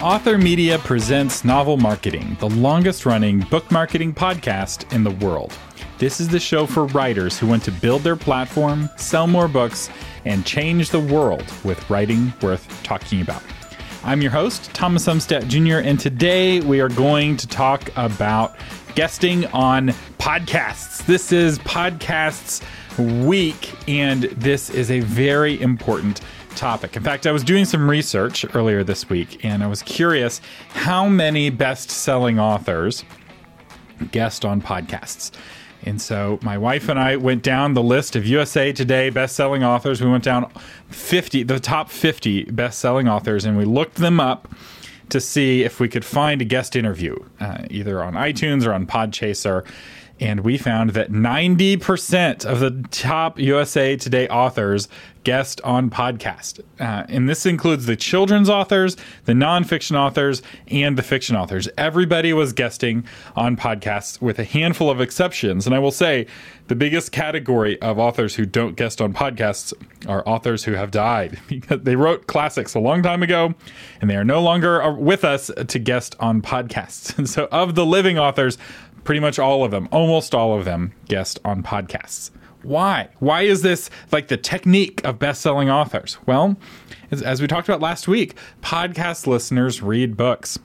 Author Media presents Novel Marketing, the longest-running book marketing podcast in the world. This is the show for writers who want to build their platform, sell more books, and change the world with writing worth talking about. I'm your host, Thomas Umstead, Jr., and today we are going to talk about guesting on podcasts. This is Podcasts Week, and this is a very important topic. In fact, I was doing some research earlier this week, and I was curious how many best-selling authors guest on podcasts. And so my wife and I went down the list of USA Today best-selling authors. We went down the top 50 best-selling authors, and we looked them up to see if we could find a guest interview, either on iTunes or on PodChaser. And we found that 90% of the top USA Today authors guest on podcast. And this includes the children's authors, the nonfiction authors, and the fiction authors. Everybody was guesting on podcasts with a handful of exceptions. And I will say the biggest category of authors who don't guest on podcasts are authors who have died, because they wrote classics a long time ago and they are no longer with us to guest on podcasts. And so of the living authors, pretty much all of them, almost all of them, guest on podcasts. Why? Why is this like the technique of best-selling authors? Well, as we talked about last week, podcast listeners read books.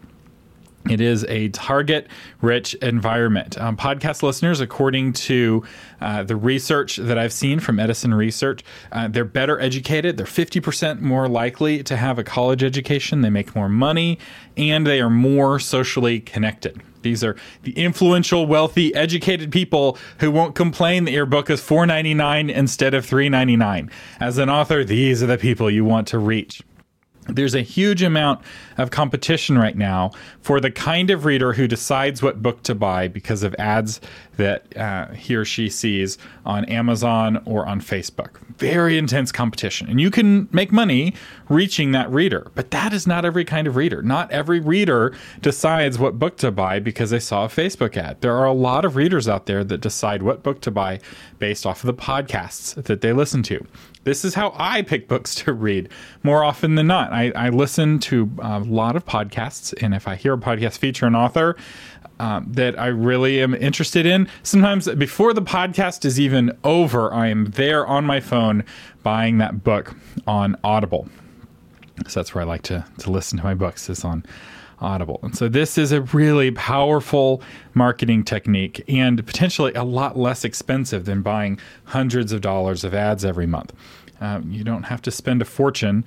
It is a target-rich environment. Podcast listeners, according to the research that I've seen from Edison Research, they're better educated. They're 50% more likely to have a college education. They make more money, and they are more socially connected. These are the influential, wealthy, educated people who won't complain that your book is $4.99 instead of $3.99. As an author, these are the people you want to reach. There's a huge amount of competition right now for the kind of reader who decides what book to buy because of ads that he or she sees on Amazon or on Facebook. Very intense competition. And you can make money reaching that reader. But that is not every kind of reader. Not every reader decides what book to buy because they saw a Facebook ad. There are a lot of readers out there that decide what book to buy based off of the podcasts that they listen to. This is how I pick books to read more often than not. I listen to a lot of podcasts, and if I hear a podcast feature an author that I really am interested in, sometimes before the podcast is even over, I am there on my phone buying that book on Audible. So that's where I like to listen to my books, is on Audible. And so this is a really powerful marketing technique and potentially a lot less expensive than buying hundreds of dollars of ads every month. You don't have to spend a fortune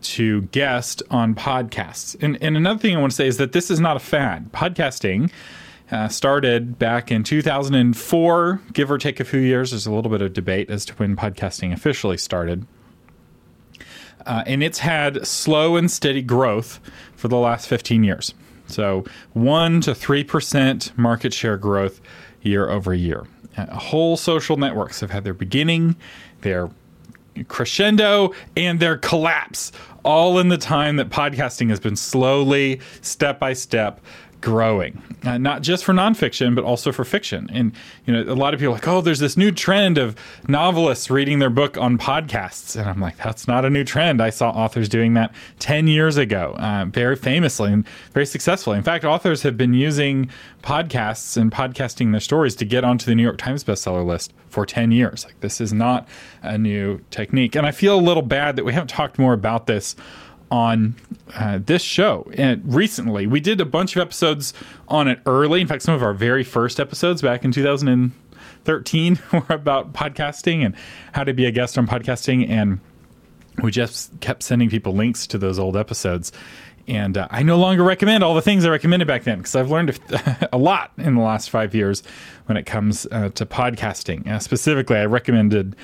to guest on podcasts. And another thing I want to say is that this is not a fad. Podcasting started back in 2004, give or take a few years. There's a little bit of debate as to when podcasting officially started. And it's had slow and steady growth for the last 15 years. So 1 to 3% market share growth year over year. Whole social networks have had their beginning, their crescendo, and their collapse, all in the time that podcasting has been slowly, step by step, growing, not just for nonfiction, but also for fiction. And, you know, a lot of people are like, oh, there's this new trend of novelists reading their book on podcasts. And I'm like, that's not a new trend. I saw authors doing that 10 years ago, very famously and very successfully. In fact, authors have been using podcasts and podcasting their stories to get onto the New York Times bestseller list for 10 years. Like, this is not a new technique. And I feel a little bad that we haven't talked more about this on this show. And recently, we did a bunch of episodes on it early. In fact, some of our very first episodes back in 2013 were about podcasting and how to be a guest on podcasting. And we just kept sending people links to those old episodes. And I no longer recommend all the things I recommended back then, because I've learned a lot in the last 5 years when it comes to podcasting. Specifically, I recommended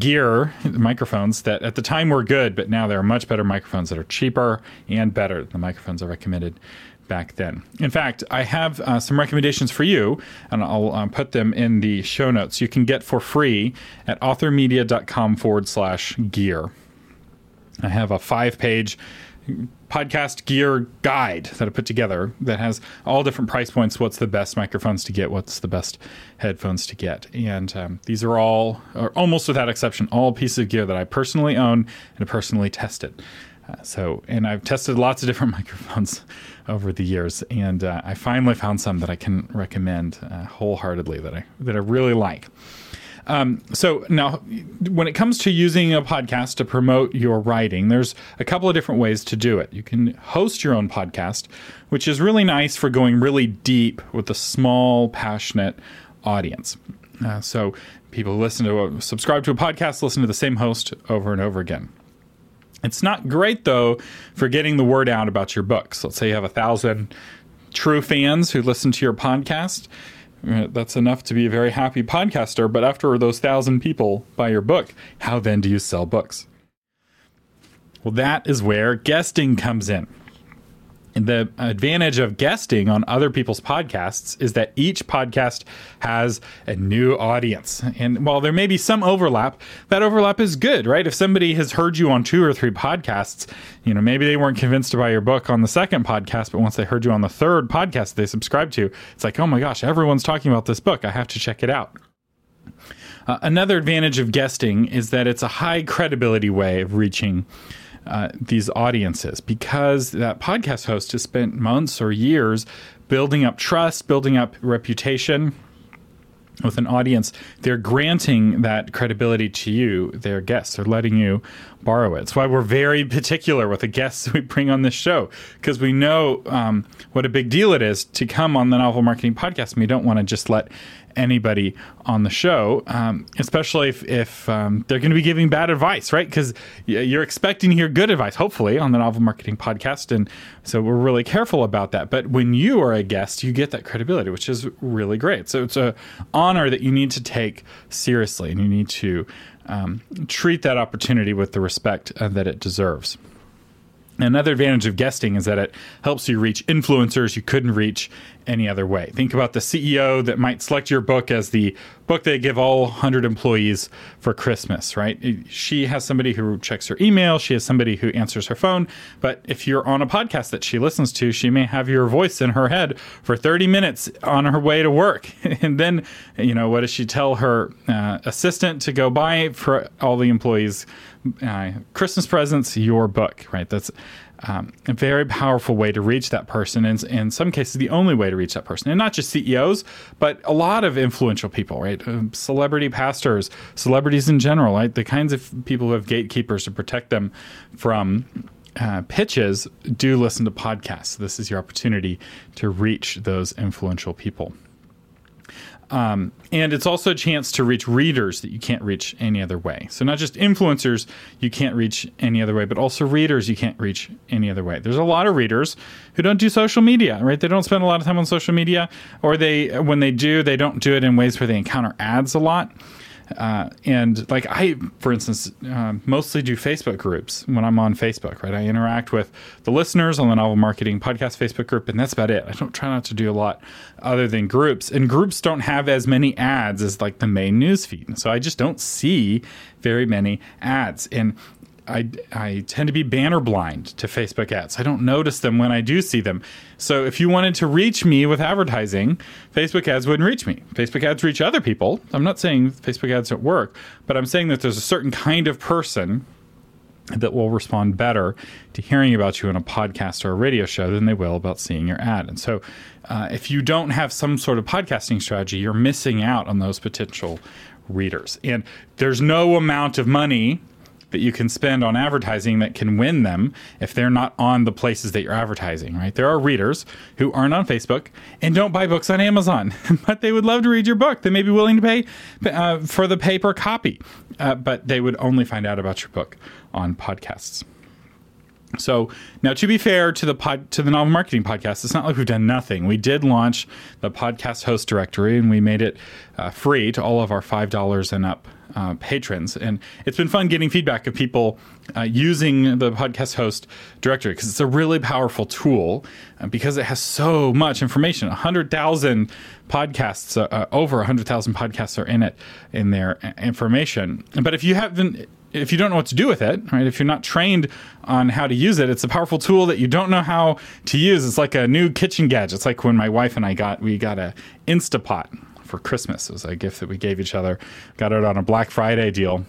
gear, microphones that at the time were good, but now there are much better microphones that are cheaper and better than the microphones I recommended back then. In fact, I have some recommendations for you, and I'll put them in the show notes. You can get for free at authormedia.com/gear. I have a 5-page podcast gear guide that I put together that has all different price points. What's the best microphones to get? What's the best headphones to get? And these are all, or almost without exception, all pieces of gear that I personally own and personally tested. And I've tested lots of different microphones over the years, and I finally found some that I can recommend wholeheartedly that I really like. So now, when it comes to using a podcast to promote your writing, there's a couple of different ways to do it. You can host your own podcast, which is really nice for going really deep with a small, passionate audience. So people subscribe to a podcast, listen to the same host over and over again. It's not great, though, for getting the word out about your books. Let's say you have 1,000 true fans who listen to your podcast. That's enough to be a very happy podcaster, but after those 1,000 people buy your book, how then do you sell books? Well, that is where guesting comes in. And the advantage of guesting on other people's podcasts is that each podcast has a new audience. And while there may be some overlap, that overlap is good, right? If somebody has heard you on 2 or 3 podcasts, maybe they weren't convinced to buy your book on the second podcast, but once they heard you on the third podcast they subscribed to, it's like, oh my gosh, everyone's talking about this book. I have to check it out. Another advantage of guesting is that it's a high credibility way of reaching these audiences, because that podcast host has spent months or years building up trust, building up reputation with an audience. They're granting that credibility to you, their guests. They're letting you borrow it. That's why we're very particular with the guests we bring on this show, because we know what a big deal it is to come on the Novel Marketing Podcast, and we don't want to just let anybody on the show, especially if they're going to be giving bad advice, right? Because you're expecting to hear good advice, hopefully, on the Novel Marketing Podcast. And so we're really careful about that. But when you are a guest, you get that credibility, which is really great. So it's an honor that you need to take seriously, and you need to treat that opportunity with the respect that it deserves. Another advantage of guesting is that it helps you reach influencers you couldn't reach any other way. Think about the CEO that might select your book as the book they give all 100 employees for Christmas, right? She has somebody who checks her email. She has somebody who answers her phone. But if you're on a podcast that she listens to, she may have your voice in her head for 30 minutes on her way to work. And then, what does she tell her assistant to go buy for all the employees? Christmas presents, your book, right? That's a very powerful way to reach that person, and in some cases the only way to reach that person. And not just CEOs, but a lot of influential people, right? Celebrity pastors, celebrities in general, right? The kinds of people who have gatekeepers to protect them from pitches do listen to podcasts. This is your opportunity to reach those influential people. And it's also a chance to reach readers that you can't reach any other way. So not just influencers you can't reach any other way, but also readers you can't reach any other way. There's a lot of readers who don't do social media, right? They don't spend a lot of time on social media, or when they do, they don't do it in ways where they encounter ads a lot. And like I, for instance, mostly do Facebook groups when I'm on Facebook, right? I interact with the listeners on the Novel Marketing Podcast Facebook group, and that's about it. I don't try not to do a lot other than groups. And groups don't have as many ads as like the main newsfeed. So I just don't see very many ads. And I tend to be banner blind to Facebook ads. I don't notice them when I do see them. So if you wanted to reach me with advertising, Facebook ads wouldn't reach me. Facebook ads reach other people. I'm not saying Facebook ads don't work, but I'm saying that there's a certain kind of person that will respond better to hearing about you in a podcast or a radio show than they will about seeing your ad. And so if you don't have some sort of podcasting strategy, you're missing out on those potential readers. And there's no amount of money that you can spend on advertising that can win them if they're not on the places that you're advertising, right? There are readers who aren't on Facebook and don't buy books on Amazon, but they would love to read your book. They may be willing to pay for the paper copy, but they would only find out about your book on podcasts. So now, to be fair to the Novel Marketing Podcast, it's not like we've done nothing. We did launch the podcast host directory, and we made it free to all of our $5 and up patrons. And it's been fun getting feedback of people using the podcast host directory, because it's a really powerful tool because it has so much information. 100,000 podcasts, over 100,000 podcasts are in their information. But if you don't know what to do with it, right? If you're not trained on how to use it, it's a powerful tool that you don't know how to use. It's like a new kitchen gadget. It's like when my wife and I got an Instapot for Christmas. It was a gift that we gave each other. Got it on a Black Friday deal.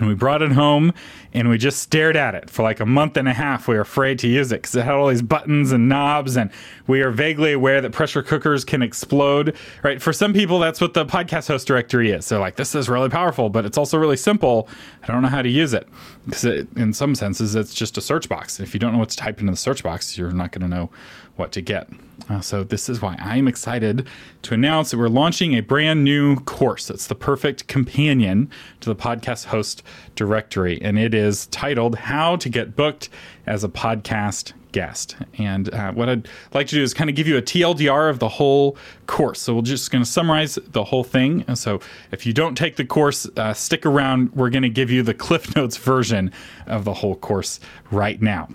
And we brought it home, and we just stared at it for like a month and a half. We were afraid to use it because it had all these buttons and knobs, and we are vaguely aware that pressure cookers can explode, right? For some people, that's what the podcast host directory is. They're like, this is really powerful, but it's also really simple. I don't know how to use it because in some senses, it's just a search box. If you don't know what to type into the search box, you're not going to know what to get. So this is why I'm excited to announce that we're launching a brand new course. It's the perfect companion to the podcast host directory, and it is titled How to Get Booked as a Podcast Guest. And what I'd like to do is kind of give you a TLDR of the whole course. So we're just going to summarize the whole thing. And so if you don't take the course, stick around. We're going to give you the Cliff Notes version of the whole course right now.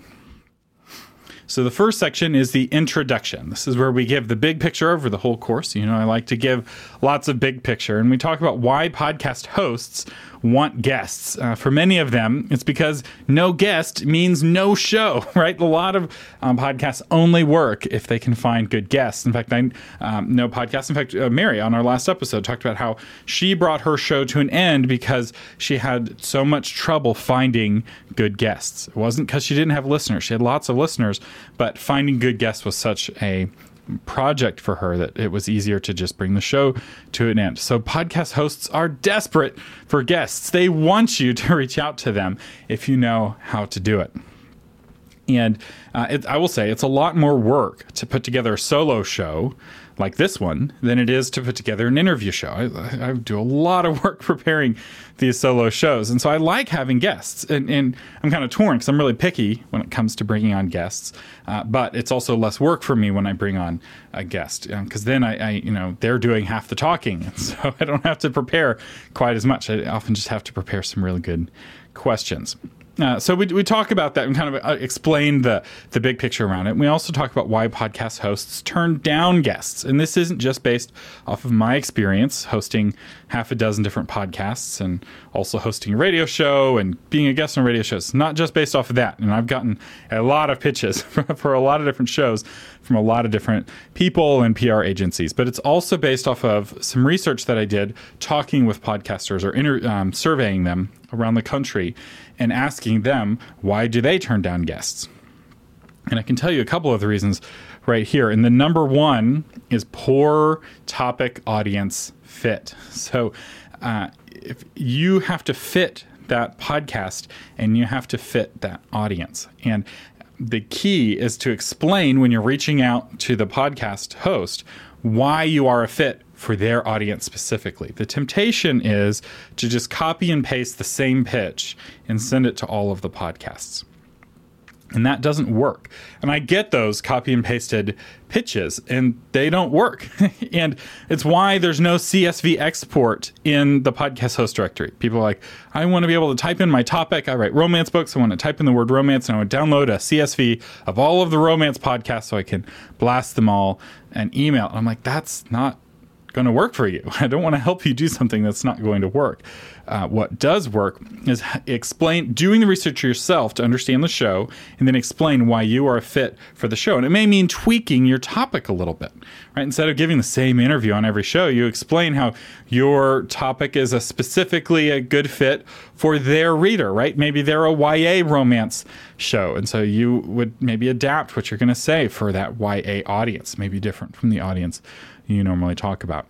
So the first section is the introduction. This is where we give the big picture over the whole course. You know, I like to give lots of big picture. And we talk about why podcast hosts want guests. For many of them, it's because no guest means no show, right? A lot of podcasts only work if they can find good guests. In fact, I know podcasts. In fact, Mary on our last episode talked about how she brought her show to an end because she had so much trouble finding good guests. It wasn't because she didn't have listeners. She had lots of listeners. But finding good guests was such a project for her that it was easier to just bring the show to an end. So podcast hosts are desperate for guests. They want you to reach out to them if you know how to do it. And I will say it's a lot more work to put together a solo show like this one than it is to put together an interview show. I do a lot of work preparing these solo shows. And so I like having guests. And I'm kind of torn because I'm really picky when it comes to bringing on guests. But it's also less work for me when I bring on a guest because then I they're doing half the talking. And so I don't have to prepare quite as much. I often just have to prepare some really good questions. So we talk about that and kind of explain the big picture around it. And we also talk about why podcast hosts turn down guests. And this isn't just based off of my experience hosting half a dozen different podcasts and also hosting a radio show and being a guest on radio shows. It's not just based off of that. And I've gotten a lot of pitches for a lot of different shows from a lot of different people and PR agencies. But it's also based off of some research that I did talking with podcasters or surveying them around the country and asking them, why do they turn down guests? And I can tell you a couple of the reasons right here. And the number one is poor topic audience fit. So if you have to fit that podcast and you have to fit that audience. And the key is to explain when you're reaching out to the podcast host why you are a fit for their audience specifically. The temptation is to just copy and paste the same pitch and send it to all of the podcasts. And that doesn't work. And I get those copy and pasted pitches, and they don't work. And it's why there's no CSV export in the podcast host directory. People are like, I want to be able to type in my topic. I write romance books. I want to type in the word romance, and I would download a CSV of all of the romance podcasts so I can blast them all and email. And I'm like, that's not going to work for you. I don't want to help you do something that's not going to work. What does work is doing the research yourself to understand the show and then explain why you are a fit for the show. And it may mean tweaking your topic a little bit, right? Instead of giving the same interview on every show, you explain how your topic is specifically a good fit for their reader, right? Maybe they're a YA romance show. And so you would maybe adapt what you're going to say for that YA audience, maybe different from the audience you normally talk about.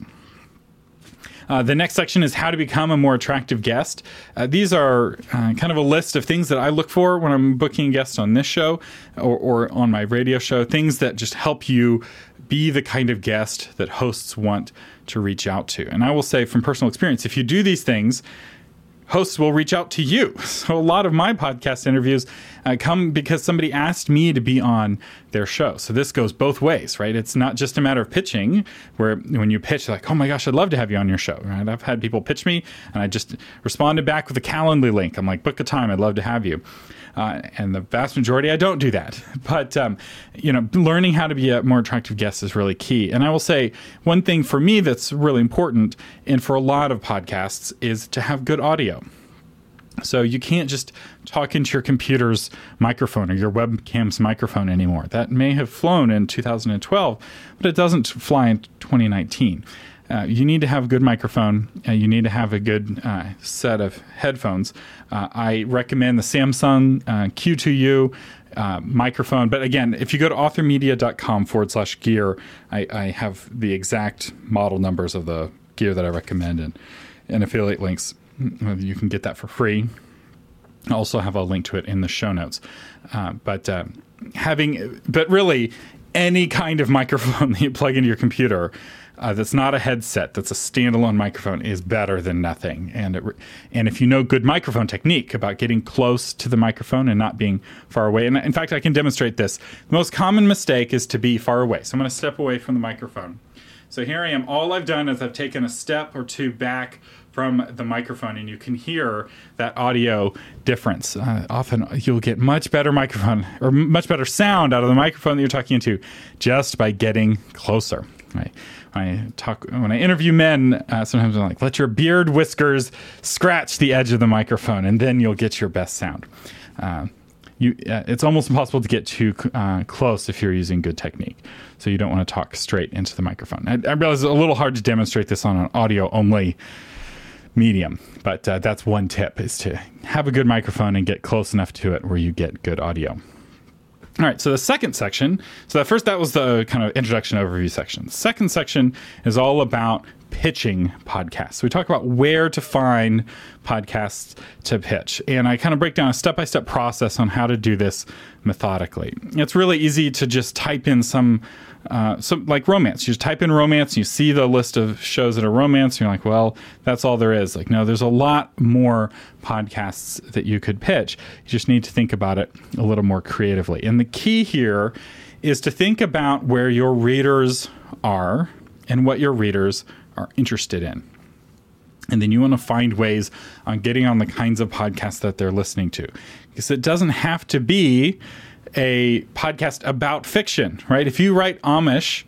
The next section is how to become a more attractive guest. These are kind of a list of things that I look for when I'm booking guests on this show or on my radio show, things that just help you be the kind of guest that hosts want to reach out to. And I will say from personal experience, if you do these things, hosts will reach out to you. So a lot of my podcast interviews come because somebody asked me to be on their show. So this goes both ways, right? It's not just a matter of pitching, where when you pitch, like, oh my gosh, I'd love to have you on your show, right? I've had people pitch me, and I just responded back with a Calendly link. I'm like, book a time. I'd love to have you. And the vast majority, I don't do that. But, learning how to be a more attractive guest is really key. And I will say one thing for me that's really important and for a lot of podcasts is to have good audio. So you can't just talk into your computer's microphone or your webcam's microphone anymore. That may have flown in 2012, but it doesn't fly in 2019. you need to have a good microphone, and you need to have a good set of headphones. I recommend the Samsung Q2U microphone. But again, if you go to authormedia.com/gear, I have the exact model numbers of the gear that I recommend and affiliate links. You can get that for free. I also have a link to it in the show notes. But really, any kind of microphone that you plug into your computer that's not a headset, that's a standalone microphone, is better than nothing. And if you know good microphone technique about getting close to the microphone and not being far away. And in fact, I can demonstrate this. The most common mistake is to be far away. So I'm going to step away from the microphone. So here I am. All I've done is I've taken a step or two back from the microphone, and you can hear that audio difference. Often you'll get much better microphone or much better sound out of the microphone that you're talking into just by getting closer. When I interview men, sometimes I'm like, let your beard whiskers scratch the edge of the microphone, and then you'll get your best sound. It's almost impossible to get too close if you're using good technique. So you don't want to talk straight into the microphone. I realize it's a little hard to demonstrate this on an audio-only medium, but that's one tip, is to have a good microphone and get close enough to it where you get good audio. All right, so the second section, that was the kind of introduction overview section. The second section is all about pitching podcasts. We talk about where to find podcasts to pitch, and I kind of break down a step-by-step process on how to do this methodically. It's really easy to just type in some like romance. You just type in romance, you see the list of shows that are romance, and you're like, well, that's all there is. Like, no, there's a lot more podcasts that you could pitch. You just need to think about it a little more creatively. And the key here is to think about where your readers are and what your readers are interested in. And then you want to find ways on getting on the kinds of podcasts that they're listening to. Because it doesn't have to be a podcast about fiction, right? If you write Amish,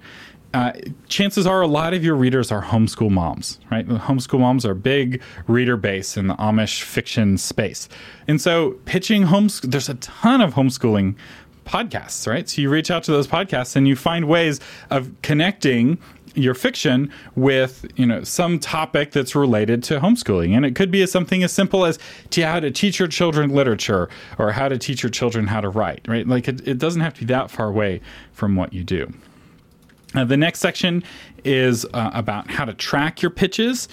chances are a lot of your readers are homeschool moms, right? The homeschool moms are a big reader base in the Amish fiction space. And so pitching homeschool, there's a ton of homeschooling podcasts, right? So you reach out to those podcasts and you find ways of connecting your fiction with, some topic that's related to homeschooling. And it could be something as simple as how to teach your children literature or how to teach your children how to write, right? Like, it doesn't have to be that far away from what you do. The next section is about how to track your pitches.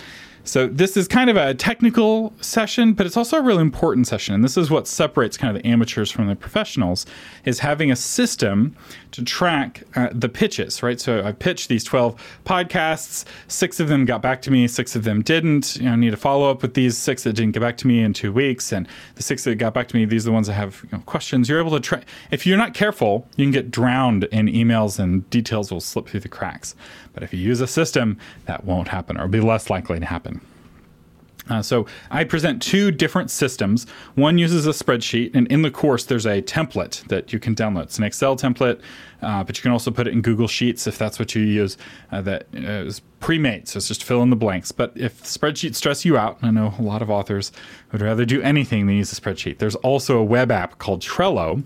So this is kind of a technical session, but it's also a really important session. And this is what separates kind of the amateurs from the professionals, is having a system to track the pitches, right? So I pitched these 12 podcasts. 6 of them got back to me. 6 of them didn't. I need to follow up with these 6 that didn't get back to me in 2 weeks. And the 6 that got back to me, these are the ones that have questions. You're able to track. If you're not careful, you can get drowned in emails and details will slip through the cracks. But if you use a system, that won't happen, or it'll be less likely to happen. So I present 2 different systems. One uses a spreadsheet, and in the course, there's a template that you can download. It's an Excel template, but you can also put it in Google Sheets if that's what you use. That is pre-made, so it's just fill in the blanks. But if spreadsheets stress you out, and I know a lot of authors would rather do anything than use a spreadsheet. There's also a web app called Trello,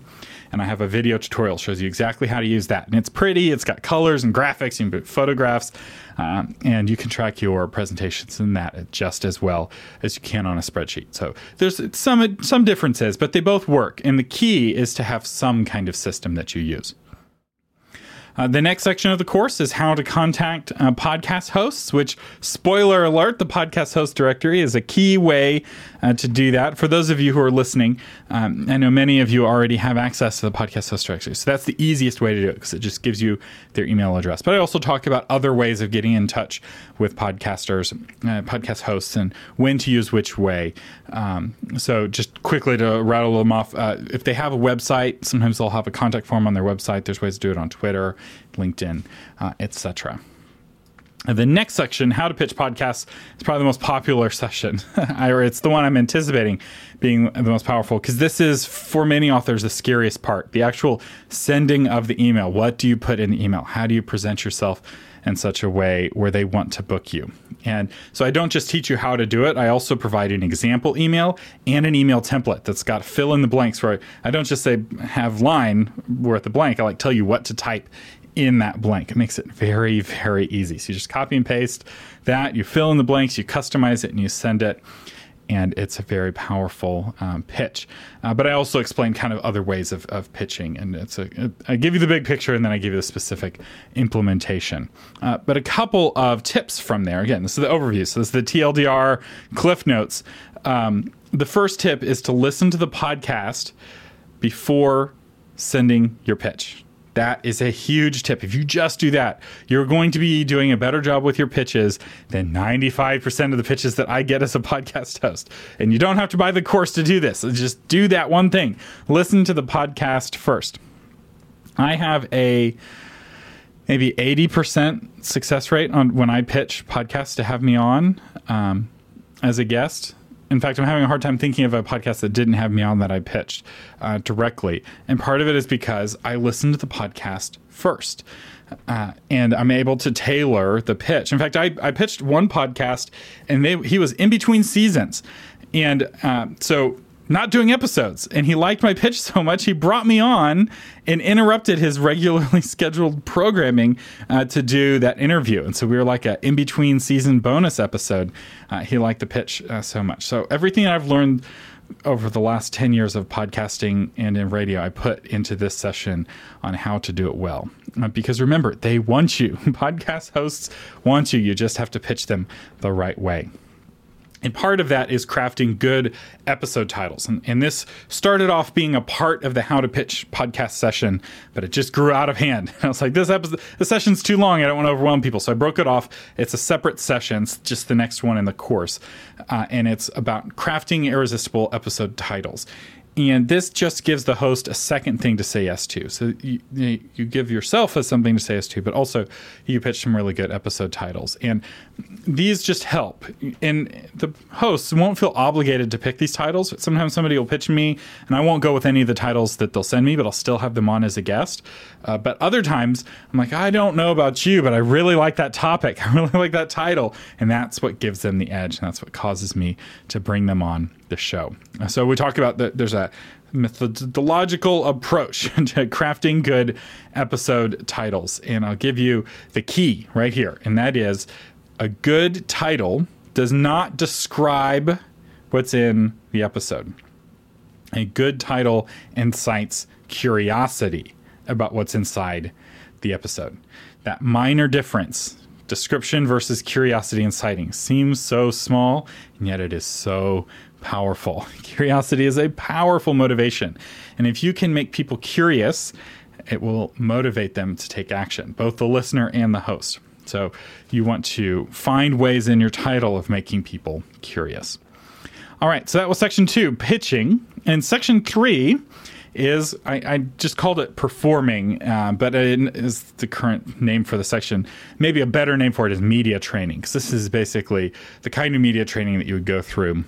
and I have a video tutorial that shows you exactly how to use that. And it's pretty. It's got colors and graphics. You can put photographs, and you can track your presentations in that just as well as you can on a spreadsheet. So there's some differences, but they both work. And the key is to have some kind of system that you use. The next section of the course is how to contact podcast hosts, which, spoiler alert, the podcast host directory is a key way to do that. For those of you who are listening, I know many of you already have access to the podcast host directory. So that's the easiest way to do it, because it just gives you their email address. But I also talk about other ways of getting in touch with podcasters, podcast hosts, and when to use which way. So just quickly to rattle them off, if they have a website, sometimes they'll have a contact form on their website. There's ways to do it on Twitter, LinkedIn, etc. The next section, how to pitch podcasts, is probably the most popular session. It's the one I'm anticipating being the most powerful, because this is, for many authors, the scariest part, the actual sending of the email. What do you put in the email? How do you present yourself in such a way where they want to book you? And so I don't just teach you how to do it. I also provide an example email and an email template that's got fill in the blanks, where I don't just say have line worth a blank. I tell you what to type in that blank. It makes it very, very easy. So you just copy and paste that, you fill in the blanks, you customize it, and you send it. And it's a very powerful pitch. But I also explain kind of other ways of pitching. And it's I give you the big picture, and then I give you the specific implementation. But a couple of tips from there. Again, this is the overview. So this is the TLDR Cliff Notes. The first tip is to listen to the podcast before sending your pitch. That is a huge tip. If you just do that, you're going to be doing a better job with your pitches than 95% of the pitches that I get as a podcast host. And you don't have to buy the course to do this. Just do that one thing. Listen to the podcast first. I have a maybe 80% success rate on when I pitch podcasts to have me on as a guest. In fact, I'm having a hard time thinking of a podcast that didn't have me on that I pitched directly. And part of it is because I listened to the podcast first, and I'm able to tailor the pitch. In fact, I pitched one podcast, and he was in between seasons. And so not doing episodes. And he liked my pitch so much, he brought me on and interrupted his regularly scheduled programming to do that interview. And so we were like an in-between season bonus episode. He liked the pitch so much. So everything I've learned over the last 10 years of podcasting and in radio, I put into this session on how to do it well. Because remember, they want you. Podcast hosts want you. You just have to pitch them the right way. And part of that is crafting good episode titles. And this started off being a part of the How to Pitch podcast session, but it just grew out of hand. I was like, this session's too long. I don't want to overwhelm people. So I broke it off. It's a separate session. It's just the next one in the course. And it's about crafting irresistible episode titles. And this just gives the host a second thing to say yes to. So you give yourself something to say yes to, but also you pitch some really good episode titles. And these just help. And the hosts won't feel obligated to pick these titles. Sometimes somebody will pitch me, and I won't go with any of the titles that they'll send me, but I'll still have them on as a guest. But other times, I'm like, I don't know about you, but I really like that topic. I really like that title. And that's what gives them the edge. And that's what causes me to bring them on the show. So we talk about there's a methodological approach to crafting good episode titles. And I'll give you the key right here. And that is, a good title does not describe what's in the episode. A good title incites curiosity about what's inside the episode. That minor difference, description versus curiosity inciting, seems so small, and yet it is so powerful. Curiosity is a powerful motivation. And if you can make people curious, it will motivate them to take action, both the listener and the host. So you want to find ways in your title of making people curious. All right, so that was section 2, pitching. And section 3 is, I just called it performing, but it is the current name for the section. Maybe a better name for it is media training, because this is basically the kind of media training that you would go through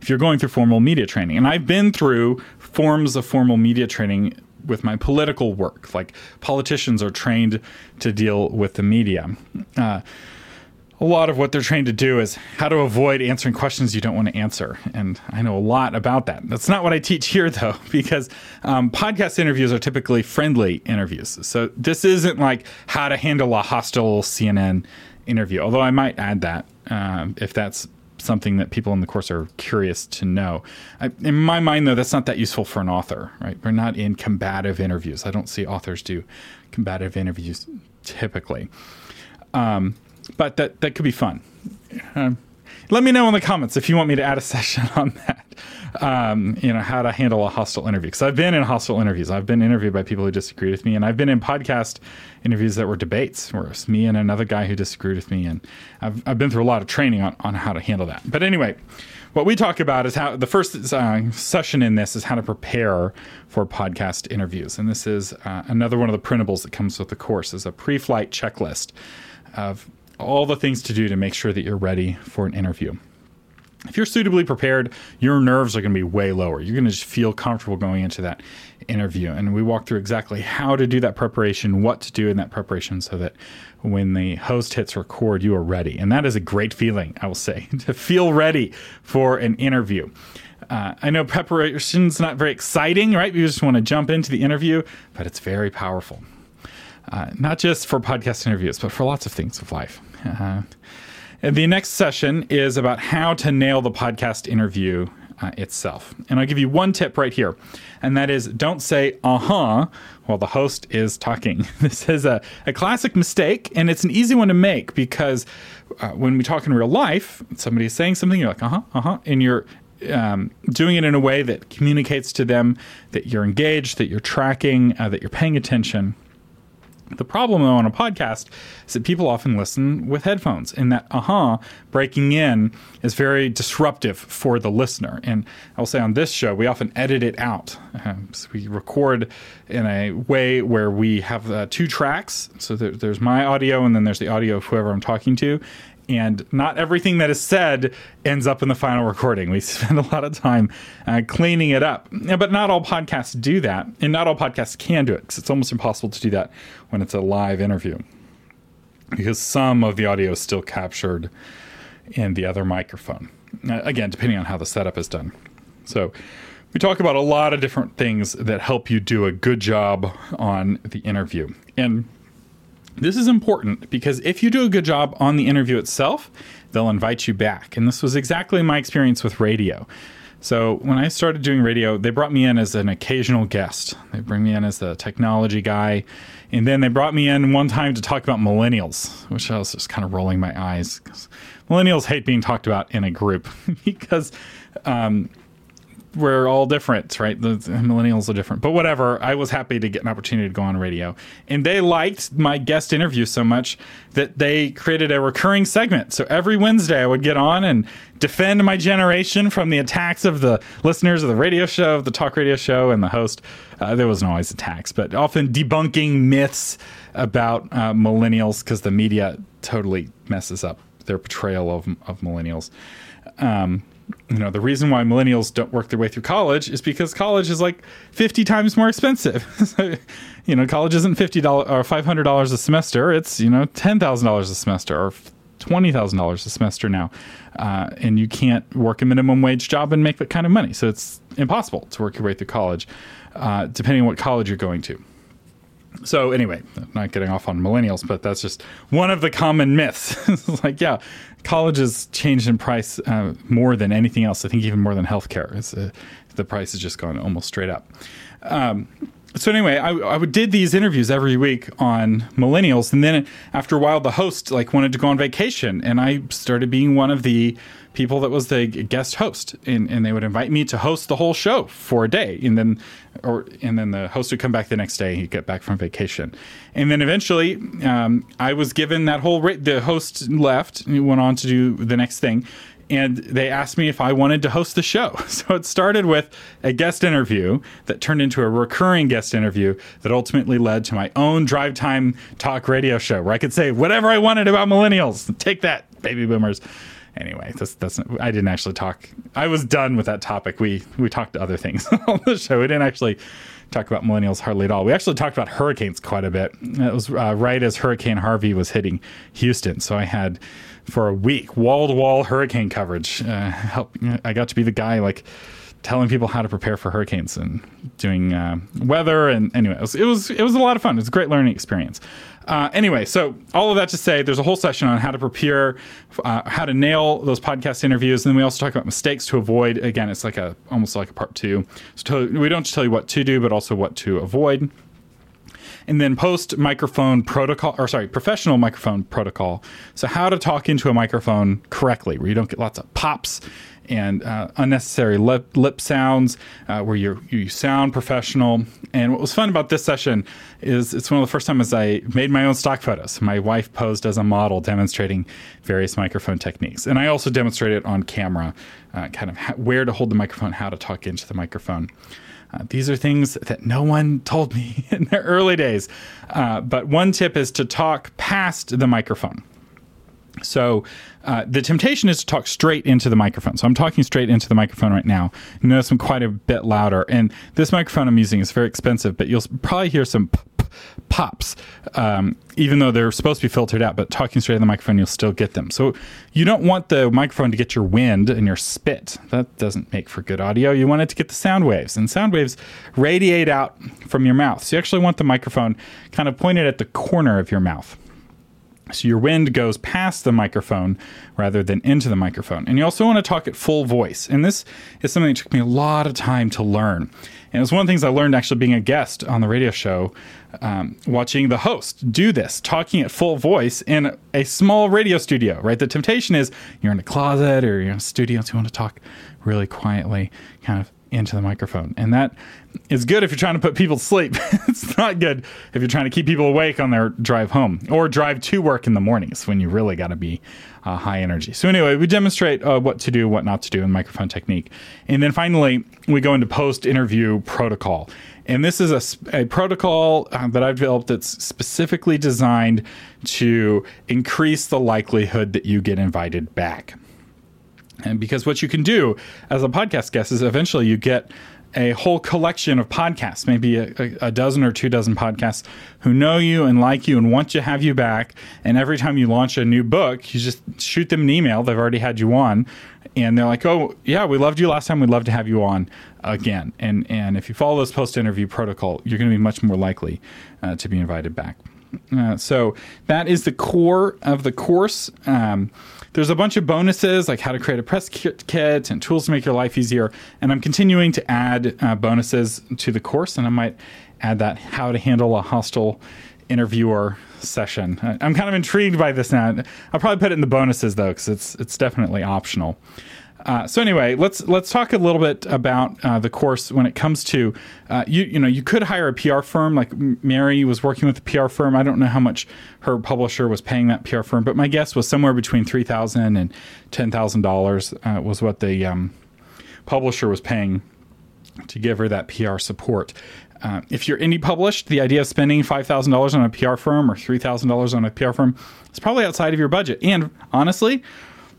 if you're going through formal media training. And I've been through forms of formal media training with my political work. Like, politicians are trained to deal with the media. A lot of what they're trained to do is how to avoid answering questions you don't want to answer. And I know a lot about that. That's not what I teach here, though, because podcast interviews are typically friendly interviews. So this isn't like how to handle a hostile CNN interview, although I might add that if that's something that people in the course are curious to know. In my mind, though, that's not that useful for an author, right? We're not in combative interviews. I don't see authors do combative interviews typically. But that could be fun. Let me know in the comments if you want me to add a session on that. How to handle a hostile interview. Because I've been in hostile interviews. I've been interviewed by people who disagreed with me. And I've been in podcast interviews that were debates, where it was me and another guy who disagreed with me. And I've been through a lot of training on how to handle that. But anyway, what we talk about is how the first session in this is how to prepare for podcast interviews. And this is another one of the printables that comes with the course, is a pre-flight checklist of all the things to do to make sure that you're ready for an interview. If you're suitably prepared, your nerves are going to be way lower. You're going to just feel comfortable going into that interview. And we walk through exactly how to do that preparation, what to do in that preparation, so that when the host hits record, you are ready. And that is a great feeling, I will say, to feel ready for an interview. I know preparation's not very exciting, right? You just want to jump into the interview, but it's very powerful. not just for podcast interviews, but for lots of things of life. And the next session is about how to nail the podcast interview itself. And I'll give you one tip right here, and that is don't say, uh-huh, while the host is talking. This is a classic mistake, and it's an easy one to make because when we talk in real life, somebody's saying something, you're like, uh-huh, uh-huh, and you're doing it in a way that communicates to them that you're engaged, that you're tracking, that you're paying attention. The problem, though, on a podcast is that people often listen with headphones, and that breaking in is very disruptive for the listener. And I'll say on this show, we often edit it out. So we record in a way where we have two tracks. So there's my audio, and then there's the audio of whoever I'm talking to. And not everything that is said ends up in the final recording. We spend a lot of time cleaning it up. But not all podcasts do that, and not all podcasts can do it, because it's almost impossible to do that when it's a live interview, because some of the audio is still captured in the other microphone. Again, depending on how the setup is done. So we talk about a lot of different things that help you do a good job on the interview. And this is important because if you do a good job on the interview itself, they'll invite you back. And this was exactly my experience with radio. So when I started doing radio, they brought me in as an occasional guest. They bring me in as the technology guy. And then they brought me in one time to talk about millennials, which I was just kind of rolling my eyes, because millennials hate being talked about in a group because we're all different, right? The millennials are different. But whatever, I was happy to get an opportunity to go on radio. And they liked my guest interview so much that they created a recurring segment. So every Wednesday I would get on and defend my generation from the attacks of the listeners of the radio show, the talk radio show, and the host. There wasn't always attacks, but often debunking myths about millennials, because the media totally messes up their portrayal of millennials. You know, the reason why millennials don't work their way through college is because college is like 50 times more expensive. So, you know, college isn't $50 or $500 a semester. It's, you know, $10,000 a semester or $20,000 a semester now. And you can't work a minimum wage job and make that kind of money. So it's impossible to work your way through college, depending on what college you're going to. So anyway, I'm not getting off on millennials, but that's just one of the common myths. It's like, yeah, college has changed in price more than anything else. I think even more than healthcare. The price has just gone almost straight up. So anyway, I did these interviews every week on millennials. And then after a while, the host wanted to go on vacation. And I started being one of the people that was the guest host. And they would invite me to host the whole show for a day. And then the host would come back the next day. He'd get back from vacation. And then eventually, I was given that whole the host left and went on to do the next thing. And they asked me if I wanted to host the show. So it started with a guest interview that turned into a recurring guest interview that ultimately led to my own drive time talk radio show where I could say whatever I wanted about millennials. Take that, baby boomers. Anyway, I didn't actually talk. I was done with that topic. We talked to other things on the show. We didn't actually talk about millennials hardly at all. We actually talked about hurricanes quite a bit. It was right as Hurricane Harvey was hitting Houston. So I had, for a week, wall-to-wall hurricane coverage. I got to be the guy telling people how to prepare for hurricanes and doing weather. And anyway, it was a lot of fun. It was a great learning experience. Anyway, so all of that to say, there's a whole session on how to prepare, how to nail those podcast interviews. And then we also talk about mistakes to avoid. Again, it's almost like a part two. So we don't just tell you what to do, but also what to avoid. And then professional microphone protocol. So how to talk into a microphone correctly, where you don't get lots of pops and unnecessary lip sounds, where you sound professional. And what was fun about this session is it's one of the first times I made my own stock photos. My wife posed as a model demonstrating various microphone techniques. And I also demonstrated on camera where to hold the microphone, how to talk into the microphone. These are things that no one told me in the early days. But one tip is to talk past the microphone. So the temptation is to talk straight into the microphone. So I'm talking straight into the microphone right now. You notice I'm quite a bit louder. And this microphone I'm using is very expensive, but you'll probably hear some pops, even though they're supposed to be filtered out, but talking straight in the microphone, you'll still get them. So you don't want the microphone to get your wind and your spit. That doesn't make for good audio. You want it to get the sound waves, and sound waves radiate out from your mouth. So you actually want the microphone kind of pointed at the corner of your mouth. So your wind goes past the microphone rather than into the microphone. And you also want to talk at full voice. And this is something that took me a lot of time to learn. And it's one of the things I learned actually being a guest on the radio show, watching the host do this, talking at full voice in a small radio studio, right? The temptation is you're in a closet or you're in a studio, so you want to talk really quietly, kind of into the microphone. And that is good if you're trying to put people to sleep. It's not good if you're trying to keep people awake on their drive home or drive to work in the mornings when you really got to be high energy. So anyway, we demonstrate what to do, what not to do in microphone technique. And then finally, we go into post-interview protocol. And this is a protocol that I've developed that's specifically designed to increase the likelihood that you get invited back. And because what you can do as a podcast guest is eventually you get a whole collection of podcasts, maybe a dozen or two dozen podcasts who know you and like you and want to have you back. And every time you launch a new book, you just shoot them an email. They've already had you on. And they're like, oh, yeah, we loved you last time. We'd love to have you on again. And if you follow this post-interview protocol, you're going to be much more likely to be invited back. So that is the core of the course. There's a bunch of bonuses like how to create a press kit and tools to make your life easier. And I'm continuing to add bonuses to the course, and I might add that how to handle a hostile interviewer session. I'm kind of intrigued by this now. I'll probably put it in the bonuses though, because it's definitely optional. So anyway, let's talk a little bit about the course when it comes to, you could hire a PR firm. Like Mary was working with a PR firm. I don't know how much her publisher was paying that PR firm, but my guess was somewhere between $3,000 and $10,000 was what the publisher was paying to give her that PR support. If you're indie published, the idea of spending $5,000 on a PR firm or $3,000 on a PR firm is probably outside of your budget. And honestly,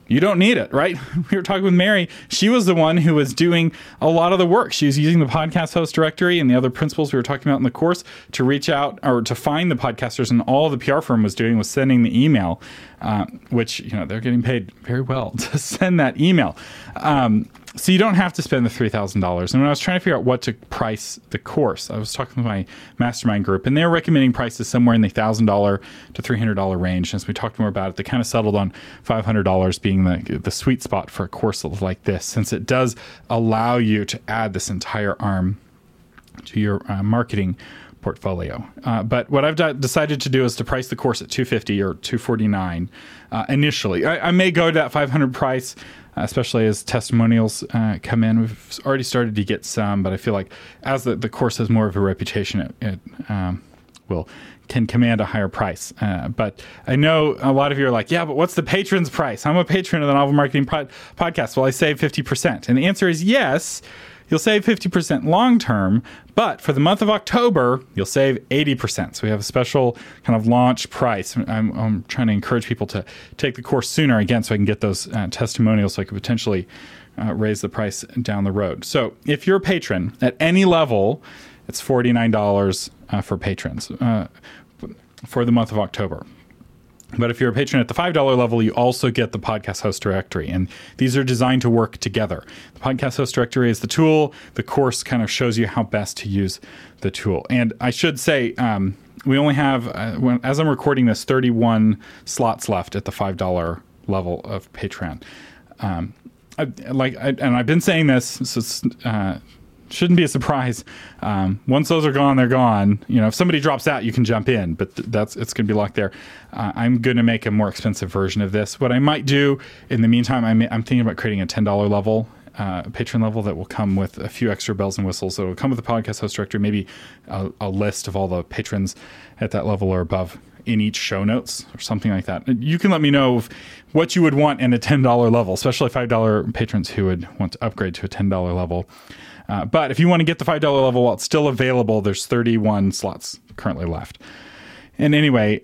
you don't need it, right? We were talking with Mary. She was the one who was doing a lot of the work. She was using the podcast host directory and the other principles we were talking about in the course to reach out or to find the podcasters. And all the PR firm was doing was sending the email, which, they're getting paid very well to send that email. So you don't have to spend the $3,000. And when I was trying to figure out what to price the course, I was talking with my mastermind group, and they're recommending prices somewhere in the $1,000 to $300 range. As we talked more about it, they kind of settled on $500 being the sweet spot for a course like this, since it does allow you to add this entire arm to your marketing portfolio. But what I've decided to do is to price the course at $250 or $249 initially. I may go to that $500 price, especially as testimonials come in. We've already started to get some, but I feel like as the course has more of a reputation, it can command a higher price. But I know a lot of you are like, yeah, but what's the patron's price? I'm a patron of the Novel Marketing Podcast. Will I save 50%? And the answer is yes. You'll save 50% long term, but for the month of October, you'll save 80%. So we have a special kind of launch price. I'm trying to encourage people to take the course sooner again, so I can get those testimonials, so I could potentially raise the price down the road. So if you're a patron at any level, it's $49 for patrons for the month of October. But if you're a patron at the $5 level, you also get the podcast host directory. And these are designed to work together. The podcast host directory is the tool. The course kind of shows you how best to use the tool. And I should say, we only have, as I'm recording this, 31 slots left at the $5 level of Patreon. And I've been saying this, so it's, shouldn't be a surprise. Once those are gone, they're gone. If somebody drops out, you can jump in, but it's going to be locked there. I'm going to make a more expensive version of this. What I might do in the meantime, I'm thinking about creating a $10 level, patron level that will come with a few extra bells and whistles. So it'll come with the podcast host directory, maybe a list of all the patrons at that level or above in each show notes or something like that. You can let me know what you would want in a $10 level, especially $5 patrons who would want to upgrade to a $10 level. But if you want to get the $5 level while it's still available, there's 31 slots currently left. And anyway,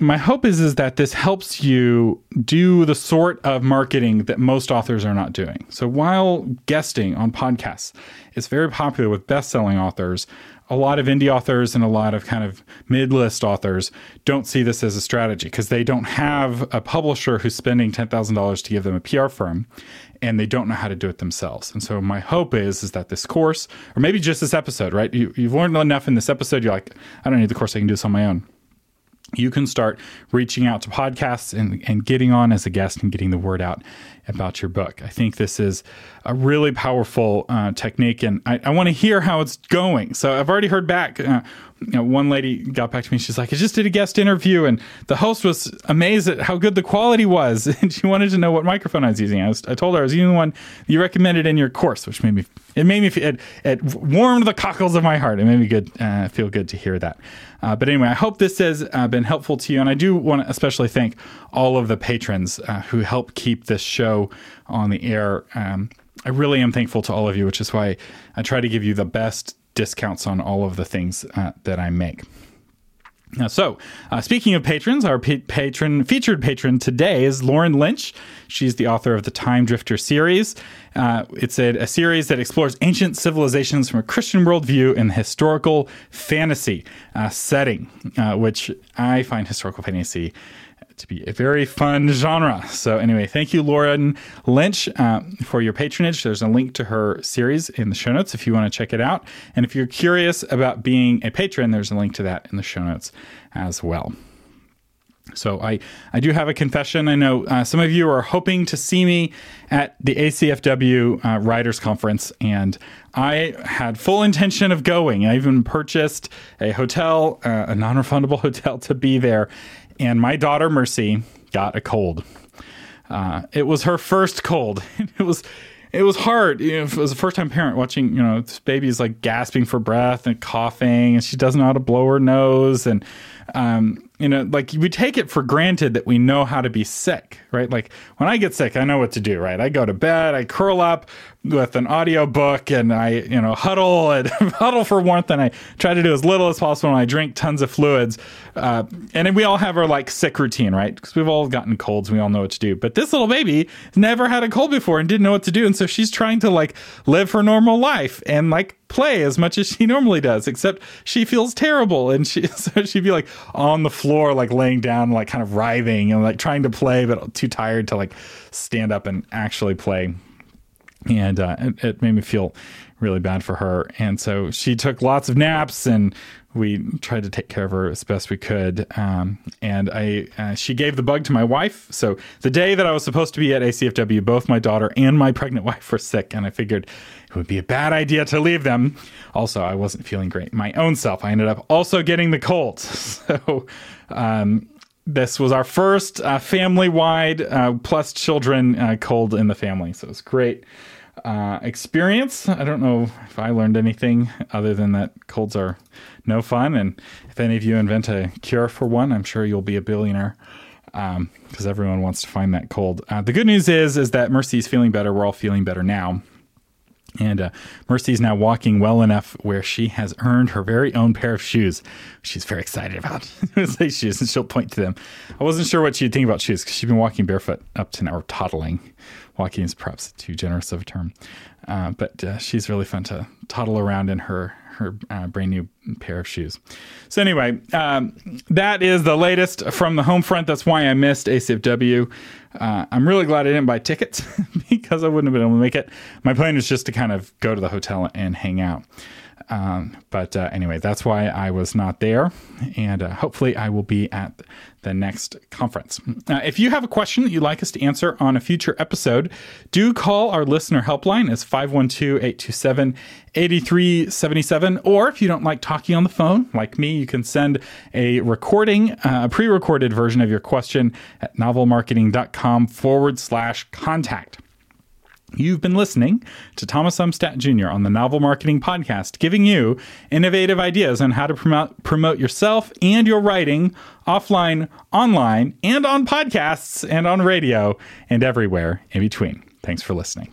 my hope is that this helps you do the sort of marketing that most authors are not doing. So while guesting on podcasts is very popular with best-selling authors, a lot of indie authors and a lot of kind of mid-list authors don't see this as a strategy because they don't have a publisher who's spending $10,000 to give them a PR firm, and they don't know how to do it themselves. And so my hope is that this course, or maybe just this episode, right? You've learned enough in this episode, you're like, I don't need the course, I can do this on my own. You can start reaching out to podcasts and getting on as a guest and getting the word out about your book. I think this is a really powerful technique, and I want to hear how it's going. So I've already heard back. One lady got back to me. She's like, I just did a guest interview, and the host was amazed at how good the quality was, and she wanted to know what microphone I was using. I told her I was using the one you recommended in your course, which it warmed the cockles of my heart. It made me feel good to hear that. But anyway, I hope this has been helpful to you. And I do want to especially thank all of the patrons who help keep this show on the air. I really am thankful to all of you, which is why I try to give you the best discounts on all of the things that I make. Now, so speaking of patrons, our featured patron today is Lauren Lynch. She's the author of the Time Drifter series. It's a series that explores ancient civilizations from a Christian worldview in the historical fantasy setting, which I find historical fantasy to be a very fun genre. So anyway, thank you, Lauren Lynch, for your patronage. There's a link to her series in the show notes if you want to check it out. And if you're curious about being a patron, there's a link to that in the show notes as well. So I do have a confession. I know some of you are hoping to see me at the ACFW Writers Conference, and I had full intention of going. I even purchased a hotel, a non-refundable hotel, to be there. And my daughter, Mercy, got a cold. It was her first cold. It was hard. You know, it was a first-time parent watching, this baby is like gasping for breath and coughing, and she doesn't know how to blow her nose. And, we take it for granted that we know how to be sick, right? Like, when I get sick, I know what to do, right? I go to bed, I curl up with an audio book, and I, huddle and huddle for warmth, and I try to do as little as possible, and I drink tons of fluids. And then we all have our, sick routine, right? Because we've all gotten colds, and we all know what to do. But this little baby never had a cold before and didn't know what to do, and so she's trying to, live her normal life and, play as much as she normally does, except she feels terrible, and so she'd be on the floor, laying down, kind of writhing and trying to play, but too tired to stand up and actually play. And it made me feel really bad for her, and so she took lots of naps, and we tried to take care of her as best we could. And she gave the bug to my wife. So the day that I was supposed to be at ACFW, both my daughter and my pregnant wife were sick. And I figured it would be a bad idea to leave them. Also, I wasn't feeling great my own self. I ended up also getting the cold. So this was our first family-wide plus children cold in the family. So it was great. Experience. I don't know if I learned anything other than that colds are no fun, and if any of you invent a cure for one, I'm sure you'll be a billionaire, because everyone wants to find that cold. The good news is that Mercy's feeling better. We're all feeling better now, and Mercy's now walking well enough where she has earned her very own pair of shoes. She's very excited about say shoes, and she'll point to them. I wasn't sure what she'd think about shoes because she's been walking barefoot up to now, or toddling. Walking is perhaps too generous of a term, but she's really fun to toddle around in her brand new pair of shoes. So anyway, that is the latest from the home front. That's why I missed ACFW. I'm really glad I didn't buy tickets because I wouldn't have been able to make it. My plan was just to kind of go to the hotel and hang out. But anyway, that's why I was not there, and hopefully I will be at the next conference. If you have a question that you'd like us to answer on a future episode, do call our listener helpline. It's 512-827-8377. Or if you don't like talking on the phone, like me, you can send a recording, a pre-recorded version of your question at novelmarketing.com/contact. You've been listening to Thomas Umstead, Jr. on the Novel Marketing Podcast, giving you innovative ideas on how to promote yourself and your writing offline, online, and on podcasts, and on radio, and everywhere in between. Thanks for listening.